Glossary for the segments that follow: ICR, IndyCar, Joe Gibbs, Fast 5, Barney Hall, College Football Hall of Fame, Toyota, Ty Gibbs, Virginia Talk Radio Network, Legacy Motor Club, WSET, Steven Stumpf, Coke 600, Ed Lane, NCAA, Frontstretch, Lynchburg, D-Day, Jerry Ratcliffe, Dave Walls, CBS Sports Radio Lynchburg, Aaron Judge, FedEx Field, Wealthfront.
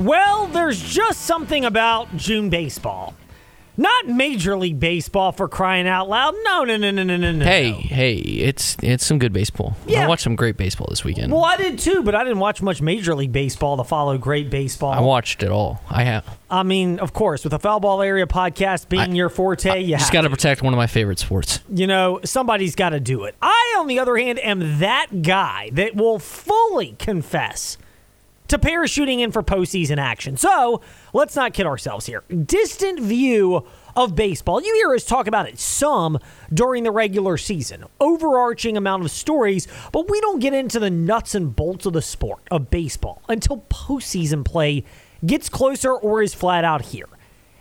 Well, there's just something about June baseball. Not Major League Baseball, for crying out loud. No. Hey, it's some good baseball. Yeah. I watched some great baseball this weekend. Well, I did too, but I didn't watch much Major League Baseball to follow great baseball. I watched it all. I have. I mean, of course, with the Foul Ball Area podcast being your forte, you just got to protect one of my favorite sports. You know, somebody's got to do it. I, on the other hand, am that guy that will fully confess to parachuting in for postseason action. So let's not kid ourselves here. Distant view of baseball. You hear us talk about it some during the regular season. Overarching amount of stories, but we don't get into the nuts and bolts of the sport of baseball until postseason play gets closer or is flat out here.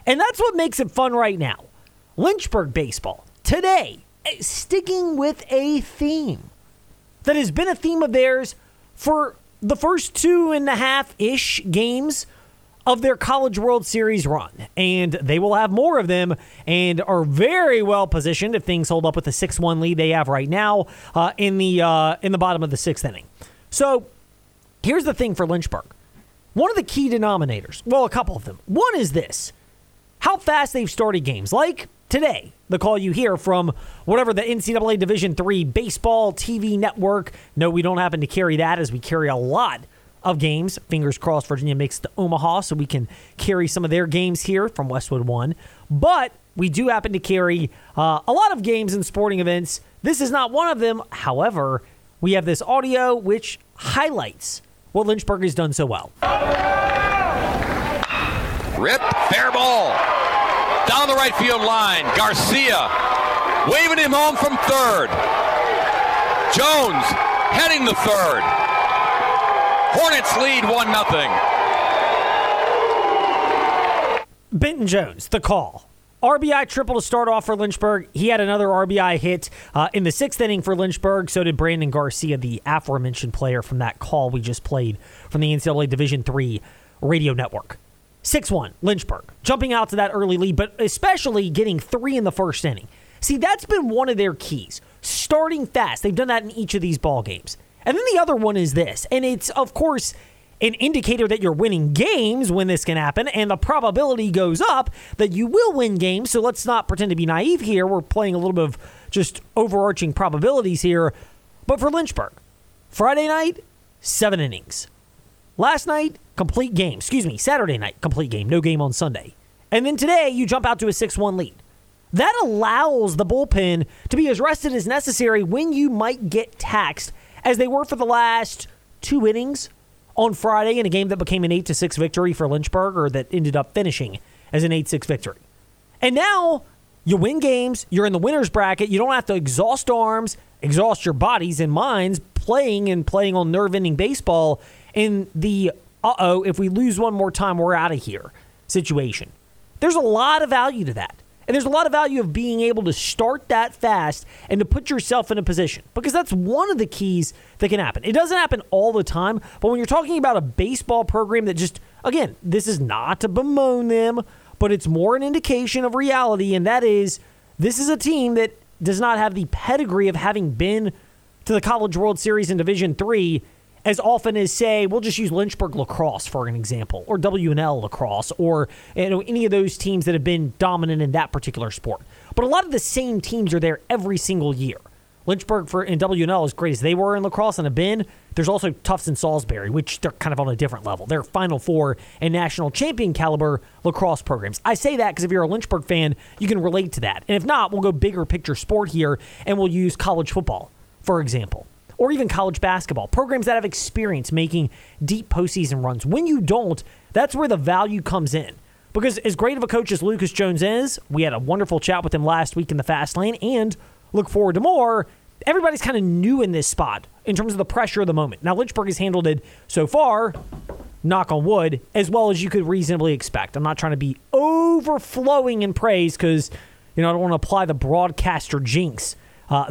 And that's what makes it fun right now. Lynchburg baseball today, sticking with a theme that has been a theme of theirs for the first 2.5-ish games of their College World Series run, and they will have more of them and are very well positioned if things hold up with the 6-1 lead they have right now in the bottom of the 6th inning. So here's the thing for Lynchburg. One of the key denominators, well, a couple of them. One is this, how fast they've started games. Like today, the call you hear from whatever the NCAA Division III baseball TV network. No, we don't happen to carry that, as we carry a lot of games. Fingers crossed Virginia makes it to Omaha so we can carry some of their games here from Westwood One. But we do happen to carry a lot of games and sporting events. This is not one of them. However, we have this audio which highlights what Lynchburg has done so well. Rip, fair ball. Down the right field line, Garcia waving him home from third. Jones heading to third. Hornets lead 1-0. Benton Jones, the call. RBI triple to start off for Lynchburg. He had another RBI hit in the 6th inning for Lynchburg. So did Brandon Garcia, the aforementioned player from that call we just played from the NCAA Division III radio network. 6-1, Lynchburg, jumping out to that early lead, but especially getting 3 in the first inning. See, that's been one of their keys, starting fast. They've done that in each of these ball games. And then the other one is this, and it's, of course, an indicator that you're winning games when this can happen, and the probability goes up that you will win games, so let's not pretend to be naive here. We're playing a little bit of just overarching probabilities here. But for Lynchburg, Friday night, 7 innings. Last night, complete game. Excuse me, Saturday night, complete game. No game on Sunday. And then today, you jump out to a 6-1 lead. That allows the bullpen to be as rested as necessary when you might get taxed, as they were for the last 2 innings on Friday in a game that became an 8-6 victory for Lynchburg, or that ended up finishing as an 8-6 victory. And now, you win games, you're in the winner's bracket, you don't have to exhaust arms, exhaust your bodies and minds, playing on nerve-ending baseball in the uh-oh, if we lose one more time, we're out of here situation. There's a lot of value to that. And there's a lot of value of being able to start that fast and to put yourself in a position, because that's one of the keys that can happen. It doesn't happen all the time, but when you're talking about a baseball program that just, again, this is not to bemoan them, but it's more an indication of reality, and that is this is a team that does not have the pedigree of having been to the College World Series in Division III as often as, say, we'll just use Lynchburg lacrosse for an example, or W&L lacrosse, or any of those teams that have been dominant in that particular sport. But a lot of the same teams are there every single year. Lynchburg and W&L, as great as they were in lacrosse and have been, there's also Tufts and Salisbury, which they're kind of on a different level. They're Final Four and national champion caliber lacrosse programs. I say that because if you're a Lynchburg fan, you can relate to that. And if not, we'll go bigger picture sport here, and we'll use college football, for example, or even college basketball, programs that have experience making deep postseason runs. When you don't, that's where the value comes in. Because as great of a coach as Lucas Jones is, we had a wonderful chat with him last week in the Fast Lane, and look forward to more. Everybody's kind of new in this spot in terms of the pressure of the moment. Now, Lynchburg has handled it so far, knock on wood, as well as you could reasonably expect. I'm not trying to be overflowing in praise because, I don't want to apply the broadcaster jinx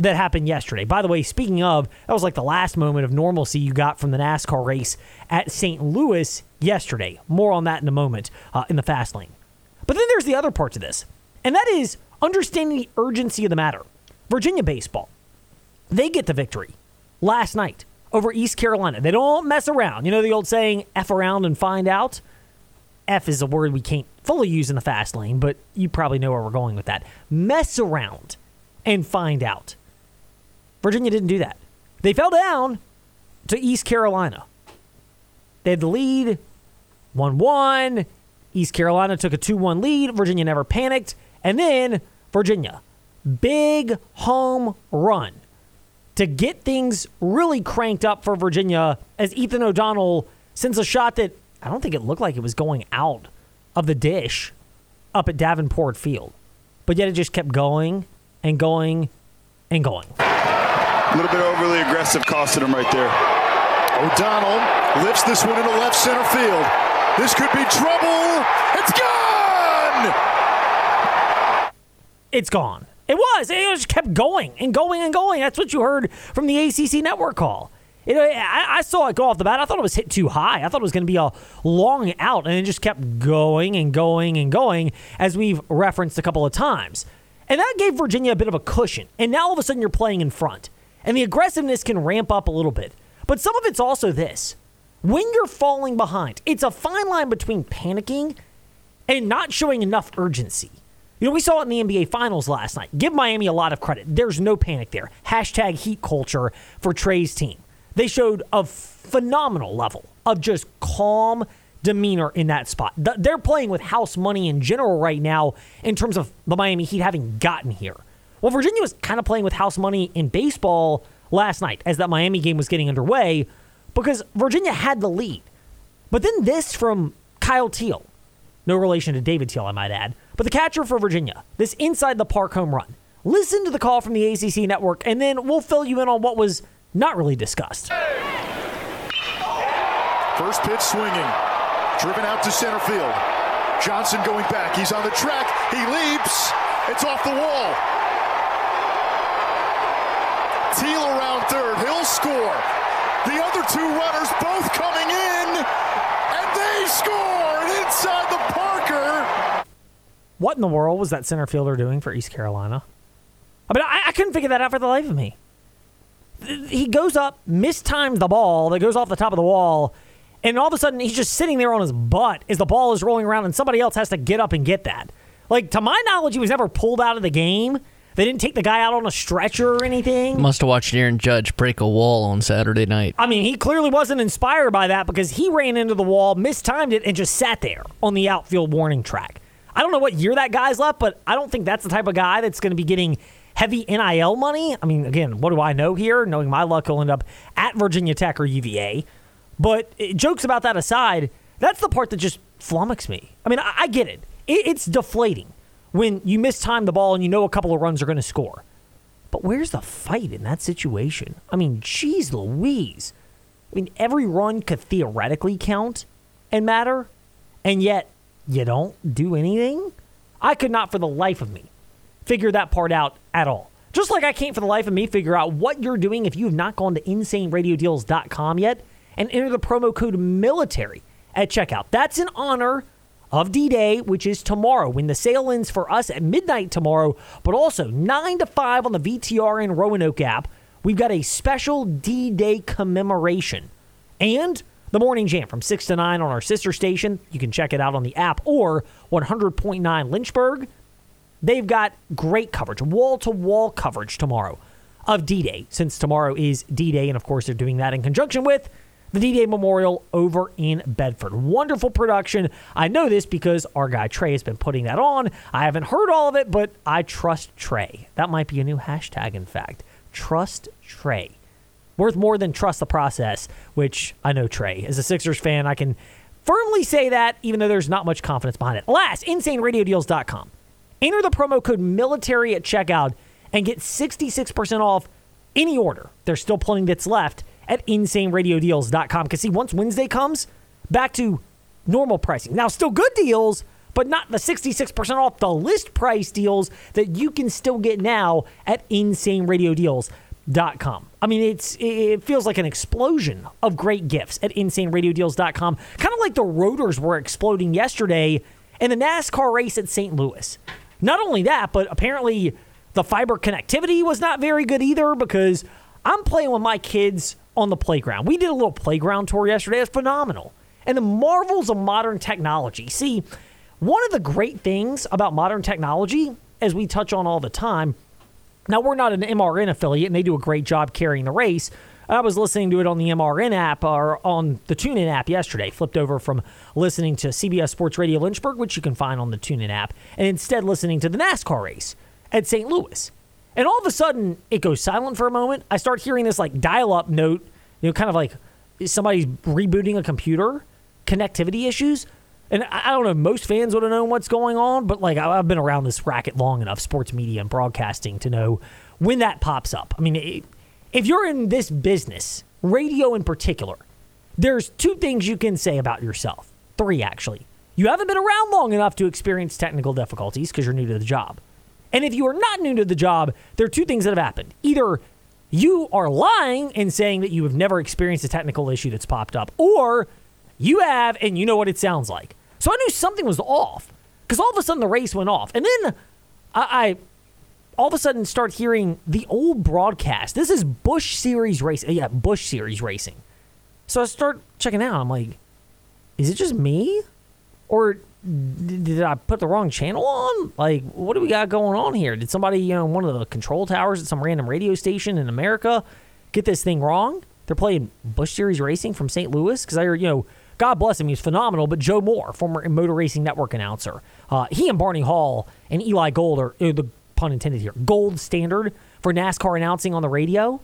that happened yesterday. By the way, speaking of, that was like the last moment of normalcy you got from the NASCAR race at St. Louis yesterday. More on that in a moment in the Fast Lane. But then there's the other part to this, and that is understanding the urgency of the matter. Virginia baseball, they get the victory last night over East Carolina. They don't mess around. You know the old saying, F around and find out? F is a word we can't fully use in the fast lane, but you probably know where we're going with that. Mess around and find out. Virginia didn't do that. They fell down to East Carolina. They had the lead 1-1. East Carolina took a 2-1 lead. Virginia never panicked. And then Virginia, big home run to get things really cranked up for Virginia as Ethan O'Donnell sends a shot that I don't think it looked like it was going out of the dish up at Davenport Field. But yet it just kept going and going and going. A little bit overly aggressive costing him right there. O'Donnell lifts this one into left center field. This could be trouble. It's gone! It's gone. It was. It just kept going and going and going. That's what you heard from the ACC Network call. I saw it go off the bat. I thought it was hit too high. I thought it was going to be a long out, and it just kept going and going and going, as we've referenced a couple of times. And that gave Virginia a bit of a cushion. And now all of a sudden you're playing in front. And the aggressiveness can ramp up a little bit. But some of it's also this. When you're falling behind, it's a fine line between panicking and not showing enough urgency. You know, we saw it in the NBA Finals last night. Give Miami a lot of credit. There's no panic there. Hashtag heat culture for Trey's team. They showed a phenomenal level of just calm demeanor in that spot. They're playing with house money in general right now in terms of the Miami Heat having gotten here. Well, Virginia was kind of playing with house money in baseball last night as that Miami game was getting underway because Virginia had the lead. But then this from Kyle Teal. No relation to David Teal, I might add. But the catcher for Virginia, this inside-the-park home run. Listen to the call from the ACC Network, and then we'll fill you in on what was not really discussed. First pitch swinging. Driven out to center field. Johnson going back. He's on the track. He leaps. It's off the wall. Teal around third. He'll score. The other two runners both coming in. And they score inside the Parker. What in the world was that center fielder doing for East Carolina? I mean, I couldn't figure that out for the life of me. He goes up, mistimed the ball that goes off the top of the wall, and all of a sudden, he's just sitting there on his butt as the ball is rolling around, and somebody else has to get up and get that. Like, to my knowledge, he was never pulled out of the game. They didn't take the guy out on a stretcher or anything. Must have watched Aaron Judge break a wall on Saturday night. I mean, he clearly wasn't inspired by that because he ran into the wall, mistimed it, and just sat there on the outfield warning track. I don't know what year that guy's left, but I don't think that's the type of guy that's going to be getting heavy NIL money. I mean, again, what do I know here? Knowing my luck, he'll end up at Virginia Tech or UVA. But jokes about that aside, that's the part that just flummoxed me. I mean, I get it. It's deflating when you mistime the ball and you know a couple of runs are going to score. But where's the fight in that situation? I mean, geez Louise. I mean, every run could theoretically count and matter, and yet you don't do anything? I could not for the life of me figure that part out at all. Just like I can't for the life of me figure out what you're doing if you have not gone to InsaneRadioDeals.com yet and enter the promo code MILITARY at checkout. That's in honor of D-Day, which is tomorrow, when the sale ends for us at midnight tomorrow, but also 9 to 5 on the VTR and Roanoke app. We've got a special D-Day commemoration and the Morning Jam from 6 to 9 on our sister station. You can check it out on the app or 100.9 Lynchburg. They've got great coverage, wall-to-wall coverage tomorrow of D-Day, since tomorrow is D-Day, and of course they're doing that in conjunction with the D-Day Memorial over in Bedford. Wonderful production. I know this because our guy Trey has been putting that on. I haven't heard all of it, but I trust Trey. That might be a new hashtag, in fact. Trust Trey. Worth more than trust the process, which I know Trey. As a Sixers fan, I can firmly say that, even though there's not much confidence behind it. Last, InsaneRadioDeals.com. Enter the promo code MILITARY at checkout and get 66% off any order. There's still plenty that's left at InsaneRadioDeals.com. Because, see, once Wednesday comes, back to normal pricing. Now, still good deals, but not the 66% off the list price deals that you can still get now at InsaneRadioDeals.com. I mean, it feels like an explosion of great gifts at InsaneRadioDeals.com. Kind of like the rotors were exploding yesterday in the NASCAR race at St. Louis. Not only that, but apparently the fiber connectivity was not very good either, because I'm playing with my kids on the playground. We did a little playground tour yesterday. It was phenomenal. and the marvels of modern technology. See, one of the great things about modern technology, as we touch on all the time, now we're not an MRN affiliate, and they do a great job carrying the race. I was listening to it on the MRN app or on the TuneIn app yesterday. Flipped over from listening to CBS Sports Radio Lynchburg, which you can find on the TuneIn app, and instead listening to the NASCAR race at St. Louis. And all of a sudden, it goes silent for a moment. I start hearing this like dial-up note, you know, kind of like somebody's rebooting a computer, connectivity issues. And I don't know, most fans would have known what's going on, but like I've been around this racket long enough, sports media and broadcasting, to know when that pops up. I mean, if you're in this business, radio in particular, there's two things you can say about yourself. Three, actually. You haven't been around long enough to experience technical difficulties because you're new to the job. And if you are not new to the job, there are two things that have happened. Either you are lying and saying that you have never experienced a technical issue that's popped up, or you have and you know what it sounds like. So I knew something was off because all of a sudden the race went off. And then I all of a sudden start hearing the old broadcast. This is Busch Series racing. Yeah, Busch Series racing. So I start checking out. I'm like, is it just me? Or did I put the wrong channel on? Like, what do we got going on here? Did somebody, you know, one of the control towers at some random radio station in America get this thing wrong? They're playing Busch Series racing from St. Louis because I heard, you know, God bless him, he was phenomenal, but Joe Moore, former Motor Racing Network announcer, he and Barney Hall and Eli Gold are the pun intended here, gold standard for NASCAR announcing on the radio.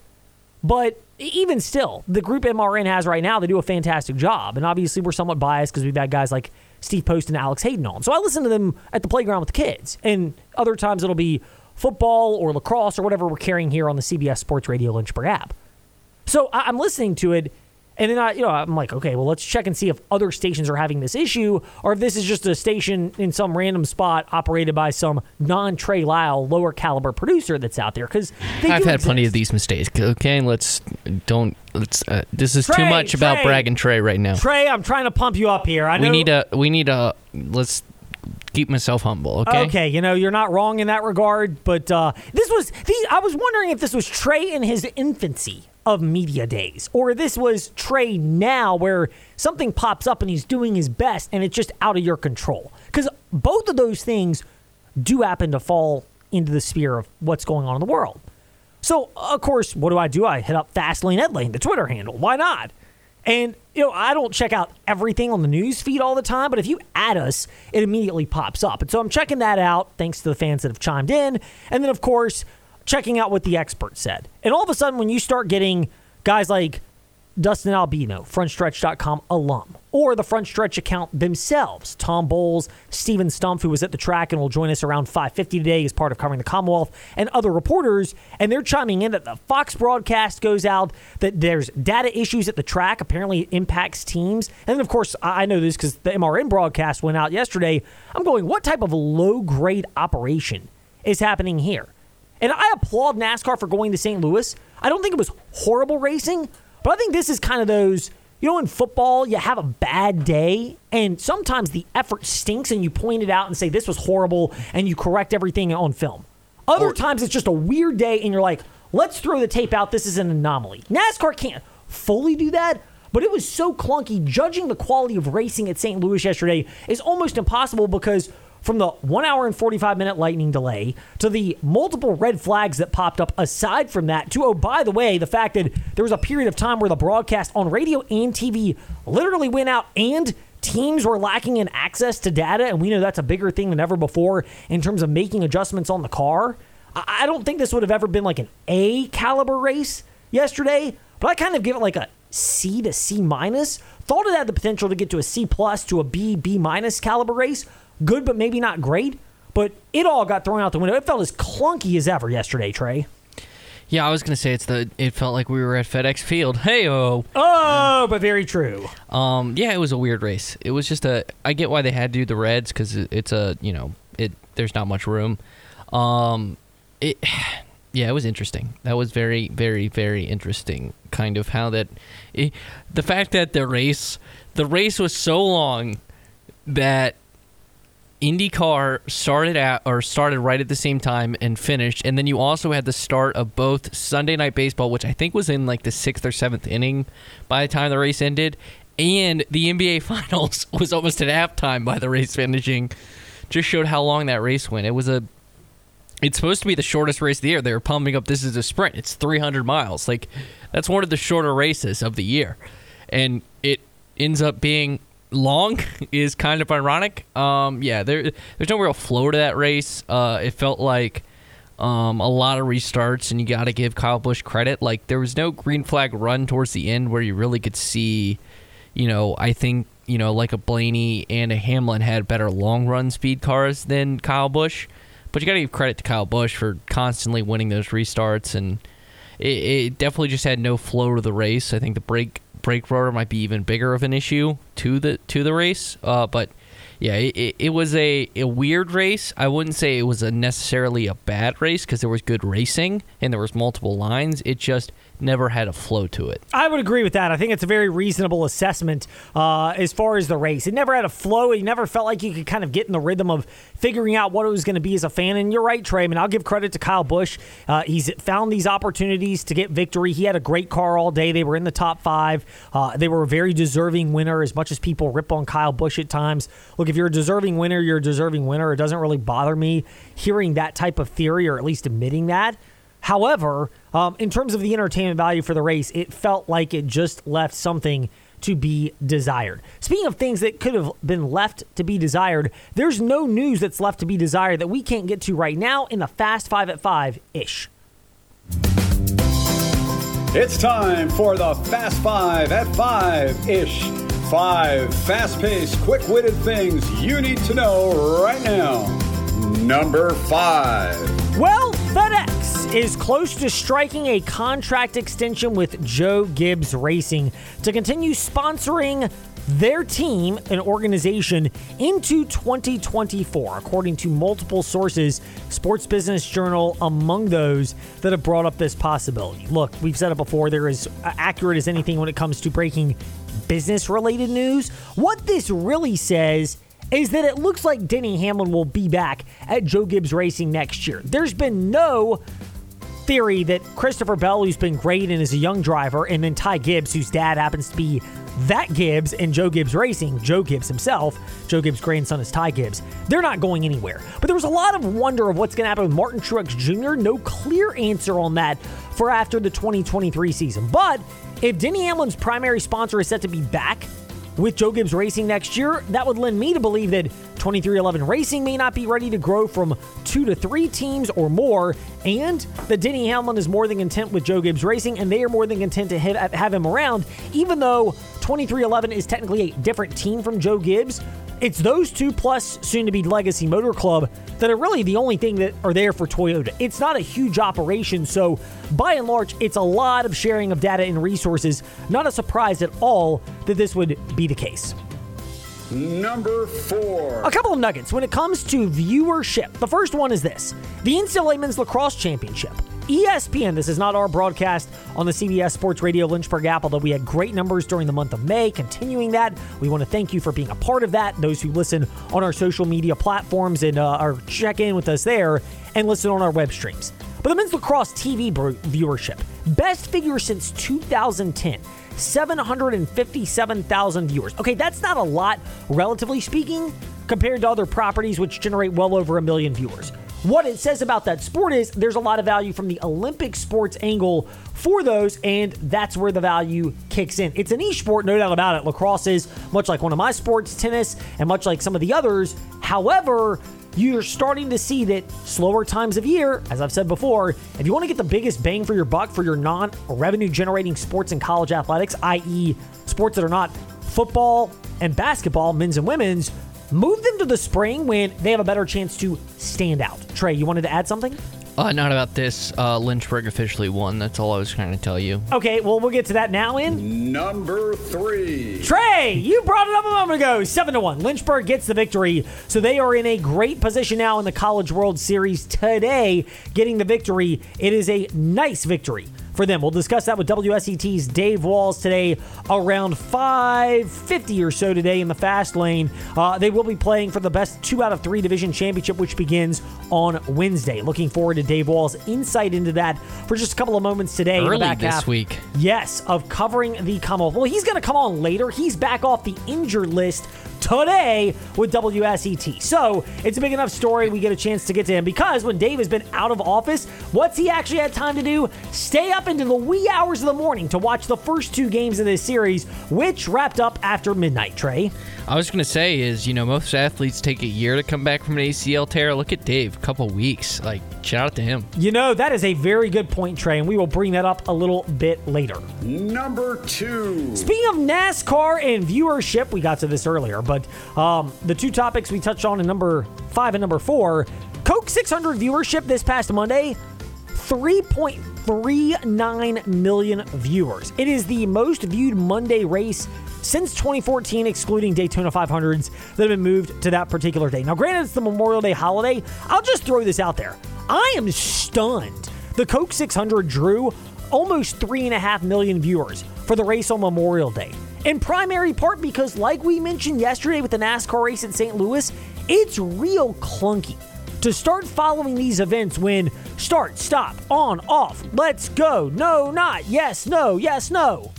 But even still, the group MRN has right now, they do a fantastic job. And obviously we're somewhat biased because we've had guys like Steve Post and Alex Hayden on. So I listen to them at the playground with the kids. And other times it'll be football or lacrosse or whatever we're carrying here on the CBS Sports Radio Lynchburg app. So I'm listening to it. And then I'm like, okay, well, let's check and see if other stations are having this issue or if this is just a station in some random spot operated by some non-Trey Lyle, lower caliber producer that's out there. Because I've had plenty of these mistakes. Okay, this is too much about bragging Trey right now. Trey, I'm trying to pump you up here. I know. We need a, let's keep myself humble, okay? Okay, you know, you're not wrong in that regard, but I was wondering if this was Trey in his infancy of media days, or this was Trey now where something pops up and he's doing his best and it's just out of your control. Because both of those things do happen to fall into the sphere of what's going on in the world. So, of course, what do? I hit up Fastlane Edlane, the Twitter handle. Why not? And, you know, I don't check out everything on the news feed all the time, but if you add us, it immediately pops up. And so I'm checking that out, thanks to the fans that have chimed in. And then, of course, checking out what the experts said. And all of a sudden, when you start getting guys like Dustin Albino, Frontstretch.com alum, or the Frontstretch account themselves, Tom Bowles, Steven Stumpf, who was at the track and will join us around 5:50 today as part of covering the Commonwealth, and other reporters, and they're chiming in that the Fox broadcast goes out, that there's data issues at the track, apparently it impacts teams. And then, of course, I know this because the MRN broadcast went out yesterday. I'm going, what type of low-grade operation is happening here? And I applaud NASCAR for going to St. Louis. I don't think it was horrible racing, but I think this is kind of those, you know, in football, you have a bad day, and sometimes the effort stinks, and you point it out and say, this was horrible, and you correct everything on film. Other times, it's just a weird day, and you're like, let's throw the tape out. This is an anomaly. NASCAR can't fully do that, but it was so clunky. Judging the quality of racing at St. Louis yesterday is almost impossible because from the 1 hour and 45-minute lightning delay to the multiple red flags that popped up aside from that to, oh, by the way, the fact that there was a period of time where the broadcast on radio and TV literally went out and teams were lacking in access to data, and we know that's a bigger thing than ever before in terms of making adjustments on the car. I don't think this would have ever been like an A-caliber race yesterday, but I kind of give it like a C to C-minus. Thought it had the potential to get to a C-plus to a B, B-minus caliber race. Good, but maybe not great. But it all got thrown out the window. It felt as clunky as ever yesterday, Trey. Yeah, I was going to say it felt like we were at FedEx Field. Hey-oh. Oh, but very true. Yeah, it was a weird race. It was just I get why they had to do the reds because it's a, you know, there's not much room. Yeah, it was interesting. That was very, very, very interesting kind of how that the fact that the race was so long that IndyCar started right at the same time and finished, and then you also had the start of both Sunday Night Baseball, which I think was in like the 6th or 7th inning by the time the race ended, And the NBA Finals was almost at halftime by the race finishing. Just showed how long that race went. It's supposed to be the shortest race of the year. They were pumping up, this is a sprint. It's 300 miles. Like, that's one of the shorter races of the year. And it ends up being long is kind of ironic. There's no real flow to that race. It felt like a lot of restarts, and you got to give Kyle Busch credit. Like, there was no green flag run towards the end where you really could see, I think, like a Blaney and a Hamlin had better long run speed cars than Kyle Busch. But you got to give credit to Kyle Busch for constantly winning those restarts, and it definitely just had no flow to the race. I think the brake rotor might be even bigger of an issue to the race. But yeah, it was a weird race. I wouldn't say it was necessarily a bad race because there was good racing and there was multiple lines. It just never had a flow to it. I would agree with that. I think it's a very reasonable assessment as far as the race. It never had a flow. It never felt like you could kind of get in the rhythm of figuring out what it was going to be as a fan. And you're right, Trey. I mean, I'll give credit to Kyle Busch. He's found these opportunities to get victory. He had a great car all day. They were in the top five. They were a very deserving winner, as much as people rip on Kyle Busch at times. Look, if you're a deserving winner, you're a deserving winner. It doesn't really bother me hearing that type of theory, or at least admitting that. However, in terms of the entertainment value for the race, it felt like it just left something to be desired. Speaking of things that could have been left to be desired, there's no news that's left to be desired that we can't get to right now in the Fast 5 at 5-ish. It's time for the Fast 5 at 5-ish. 5 fast-paced, quick-witted things you need to know right now. Number 5. Well, FedEx is close to striking a contract extension with Joe Gibbs Racing to continue sponsoring their team and organization into 2024, according to multiple sources, Sports Business Journal among those that have brought up this possibility. Look, we've said it before, they're as accurate as anything when it comes to breaking business-related news. What this really says is that it looks like Denny Hamlin will be back at Joe Gibbs Racing next year. There's been no theory that Christopher Bell, who's been great and is a young driver, and then Ty Gibbs, whose dad happens to be that Gibbs and Joe Gibbs Racing, Joe Gibbs himself, Joe Gibbs' grandson is Ty Gibbs. They're not going anywhere. But there was a lot of wonder of what's going to happen with Martin Truex Jr. No clear answer on that for after the 2023 season. But if Denny Hamlin's primary sponsor is set to be back with Joe Gibbs Racing next year, that would lend me to believe that 2311 Racing may not be ready to grow from 2 to 3 teams or more, and that Denny Hamlin is more than content with Joe Gibbs Racing, and they are more than content to have him around, even though 2311 is technically a different team from Joe Gibbs. It's those two plus soon-to-be Legacy Motor Club that are really the only thing that are there for Toyota. It's not a huge operation, so by and large, it's a lot of sharing of data and resources. Not a surprise at all that this would be the case. Number 4. A couple of nuggets when it comes to viewership. The first one is this. The NCAA Men's Lacrosse Championship. ESPN, this is not our broadcast on the CBS Sports Radio Lynchburg app, although we had great numbers during the month of May, continuing that. We want to thank you for being a part of that, those who listen on our social media platforms and or check in with us there and listen on our web streams. But the men's lacrosse TV viewership, best figure since 2010, 757,000 viewers. Okay, that's not a lot, relatively speaking, compared to other properties which generate well over 1 million viewers. What it says about that sport is there's a lot of value from the Olympic sports angle for those, and that's where the value kicks in. It's a niche sport, no doubt about it. Lacrosse is, much like one of my sports, tennis, and much like some of the others. However, you're starting to see that slower times of year, as I've said before, if you want to get the biggest bang for your buck for your non-revenue-generating sports in college athletics, i.e. sports that are not football and basketball, men's and women's, move them to the spring when they have a better chance to stand out. Trey, you wanted to add something? Not about this. Lynchburg officially won. That's all I was trying to tell you. Okay, well, we'll get to that now in... Number 3. Trey, you brought it up a moment ago. 7-1. Lynchburg gets the victory. So they are in a great position now in the College World Series today, getting the victory. It is a nice victory for them. We'll discuss that with WSET's Dave Walls today around 5:50 or so today in the Fast Lane. They will be playing for the best 2 out of 3 division championship, which begins on Wednesday. Looking forward to Dave Walls' insight into that for just a couple of moments today. Early in the back this half, week. Yes, of covering the Commonwealth. Well, he's going to come on later. He's back off the injured list today with WSET. So it's a big enough story. We get a chance to get to him because when Dave has been out of office, what's he actually had time to do? Stay up into the wee hours of the morning to watch the first 2 games of this series, which wrapped up after midnight, Trey. I was going to say is, you know, most athletes take a year to come back from an ACL tear. Look at Dave, a couple weeks. Like, shout out to him. You know, that is a very good point, Trey, and we will bring that up a little bit later. Number 2. Speaking of NASCAR and viewership, we got to this earlier, but the 2 topics we touched on in number 5 and number 4, Coke 600 viewership this past Monday, 3.39 million viewers. It is the most viewed Monday race since 2014, excluding Daytona 500s that have been moved to that particular day. Now, granted, it's the Memorial Day holiday. I'll just throw this out there. I am stunned. The Coke 600 drew almost 3.5 million viewers for the race on Memorial Day. In primary part because, like we mentioned yesterday with the NASCAR race in St. Louis, it's real clunky to start following these events when start, stop, on, off, let's go, no, not, yes, no, yes, no.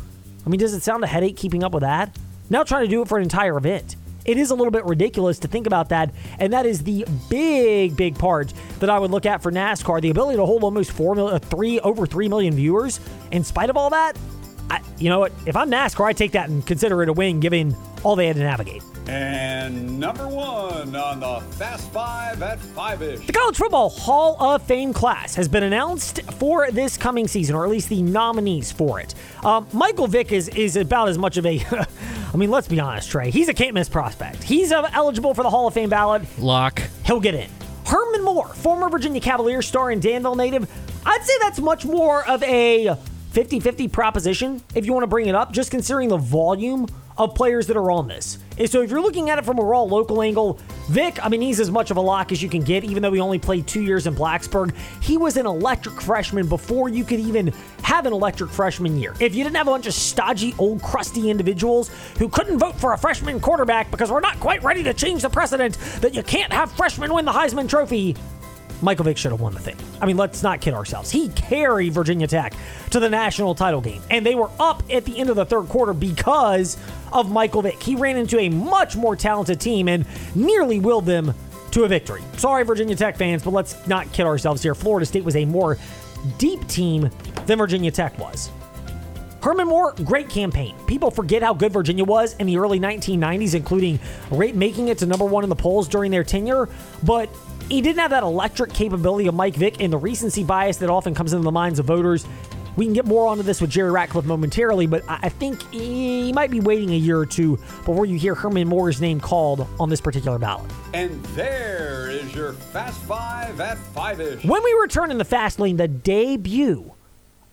I mean, does it sound a headache keeping up with that? Now trying to do it for an entire event. It is a little bit ridiculous to think about that, and that is the big, big part that I would look at for NASCAR. The ability to hold almost over 3 million viewers, in spite of all that, you know what? If I'm NASCAR, I take that and consider it a win, given all they had to navigate. And number 1 on the Fast Five at 5-ish. The College Football Hall of Fame class has been announced for this coming season, or at least the nominees for it. Michael Vick is about as much of a... I mean, let's be honest, Trey. He's a can't-miss prospect. He's eligible for the Hall of Fame ballot. Lock. He'll get in. Herman Moore, former Virginia Cavalier star and Danville native. I'd say that's much more of a 50-50 proposition, if you want to bring it up, just considering the volume of players that are on this. And so if you're looking at it from a raw local angle, Vic, I mean, he's as much of a lock as you can get, even though he only played 2 years in Blacksburg. He was an electric freshman before you could even have an electric freshman year. If you didn't have a bunch of stodgy, old, crusty individuals who couldn't vote for a freshman quarterback because we're not quite ready to change the precedent that you can't have freshmen win the Heisman Trophy, Michael Vick should have won the thing. I mean, let's not kid ourselves. He carried Virginia Tech to the national title game, and they were up at the end of the 3rd quarter because of Michael Vick. He ran into a much more talented team and nearly willed them to a victory. Sorry, Virginia Tech fans, but let's not kid ourselves here. Florida State was a more deep team than Virginia Tech was. Herman Moore, great campaign. People forget how good Virginia was in the early 1990s, including making it to number 1 in the polls during their tenure, but he didn't have that electric capability of Mike Vick and the recency bias that often comes into the minds of voters. We can get more onto this with Jerry Ratcliffe momentarily, but I think he might be waiting a year or two before you hear Herman Moore's name called on this particular ballot. And there is your Fast Five at 5-ish. When we return in the Fast Lane, the debut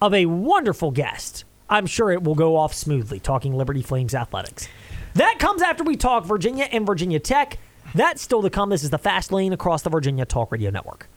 of a wonderful guest. I'm sure it will go off smoothly, talking Liberty Flames athletics. That comes after we talk Virginia and Virginia Tech. That's still to come. This is the Fast Lane across the Virginia Talk Radio Network.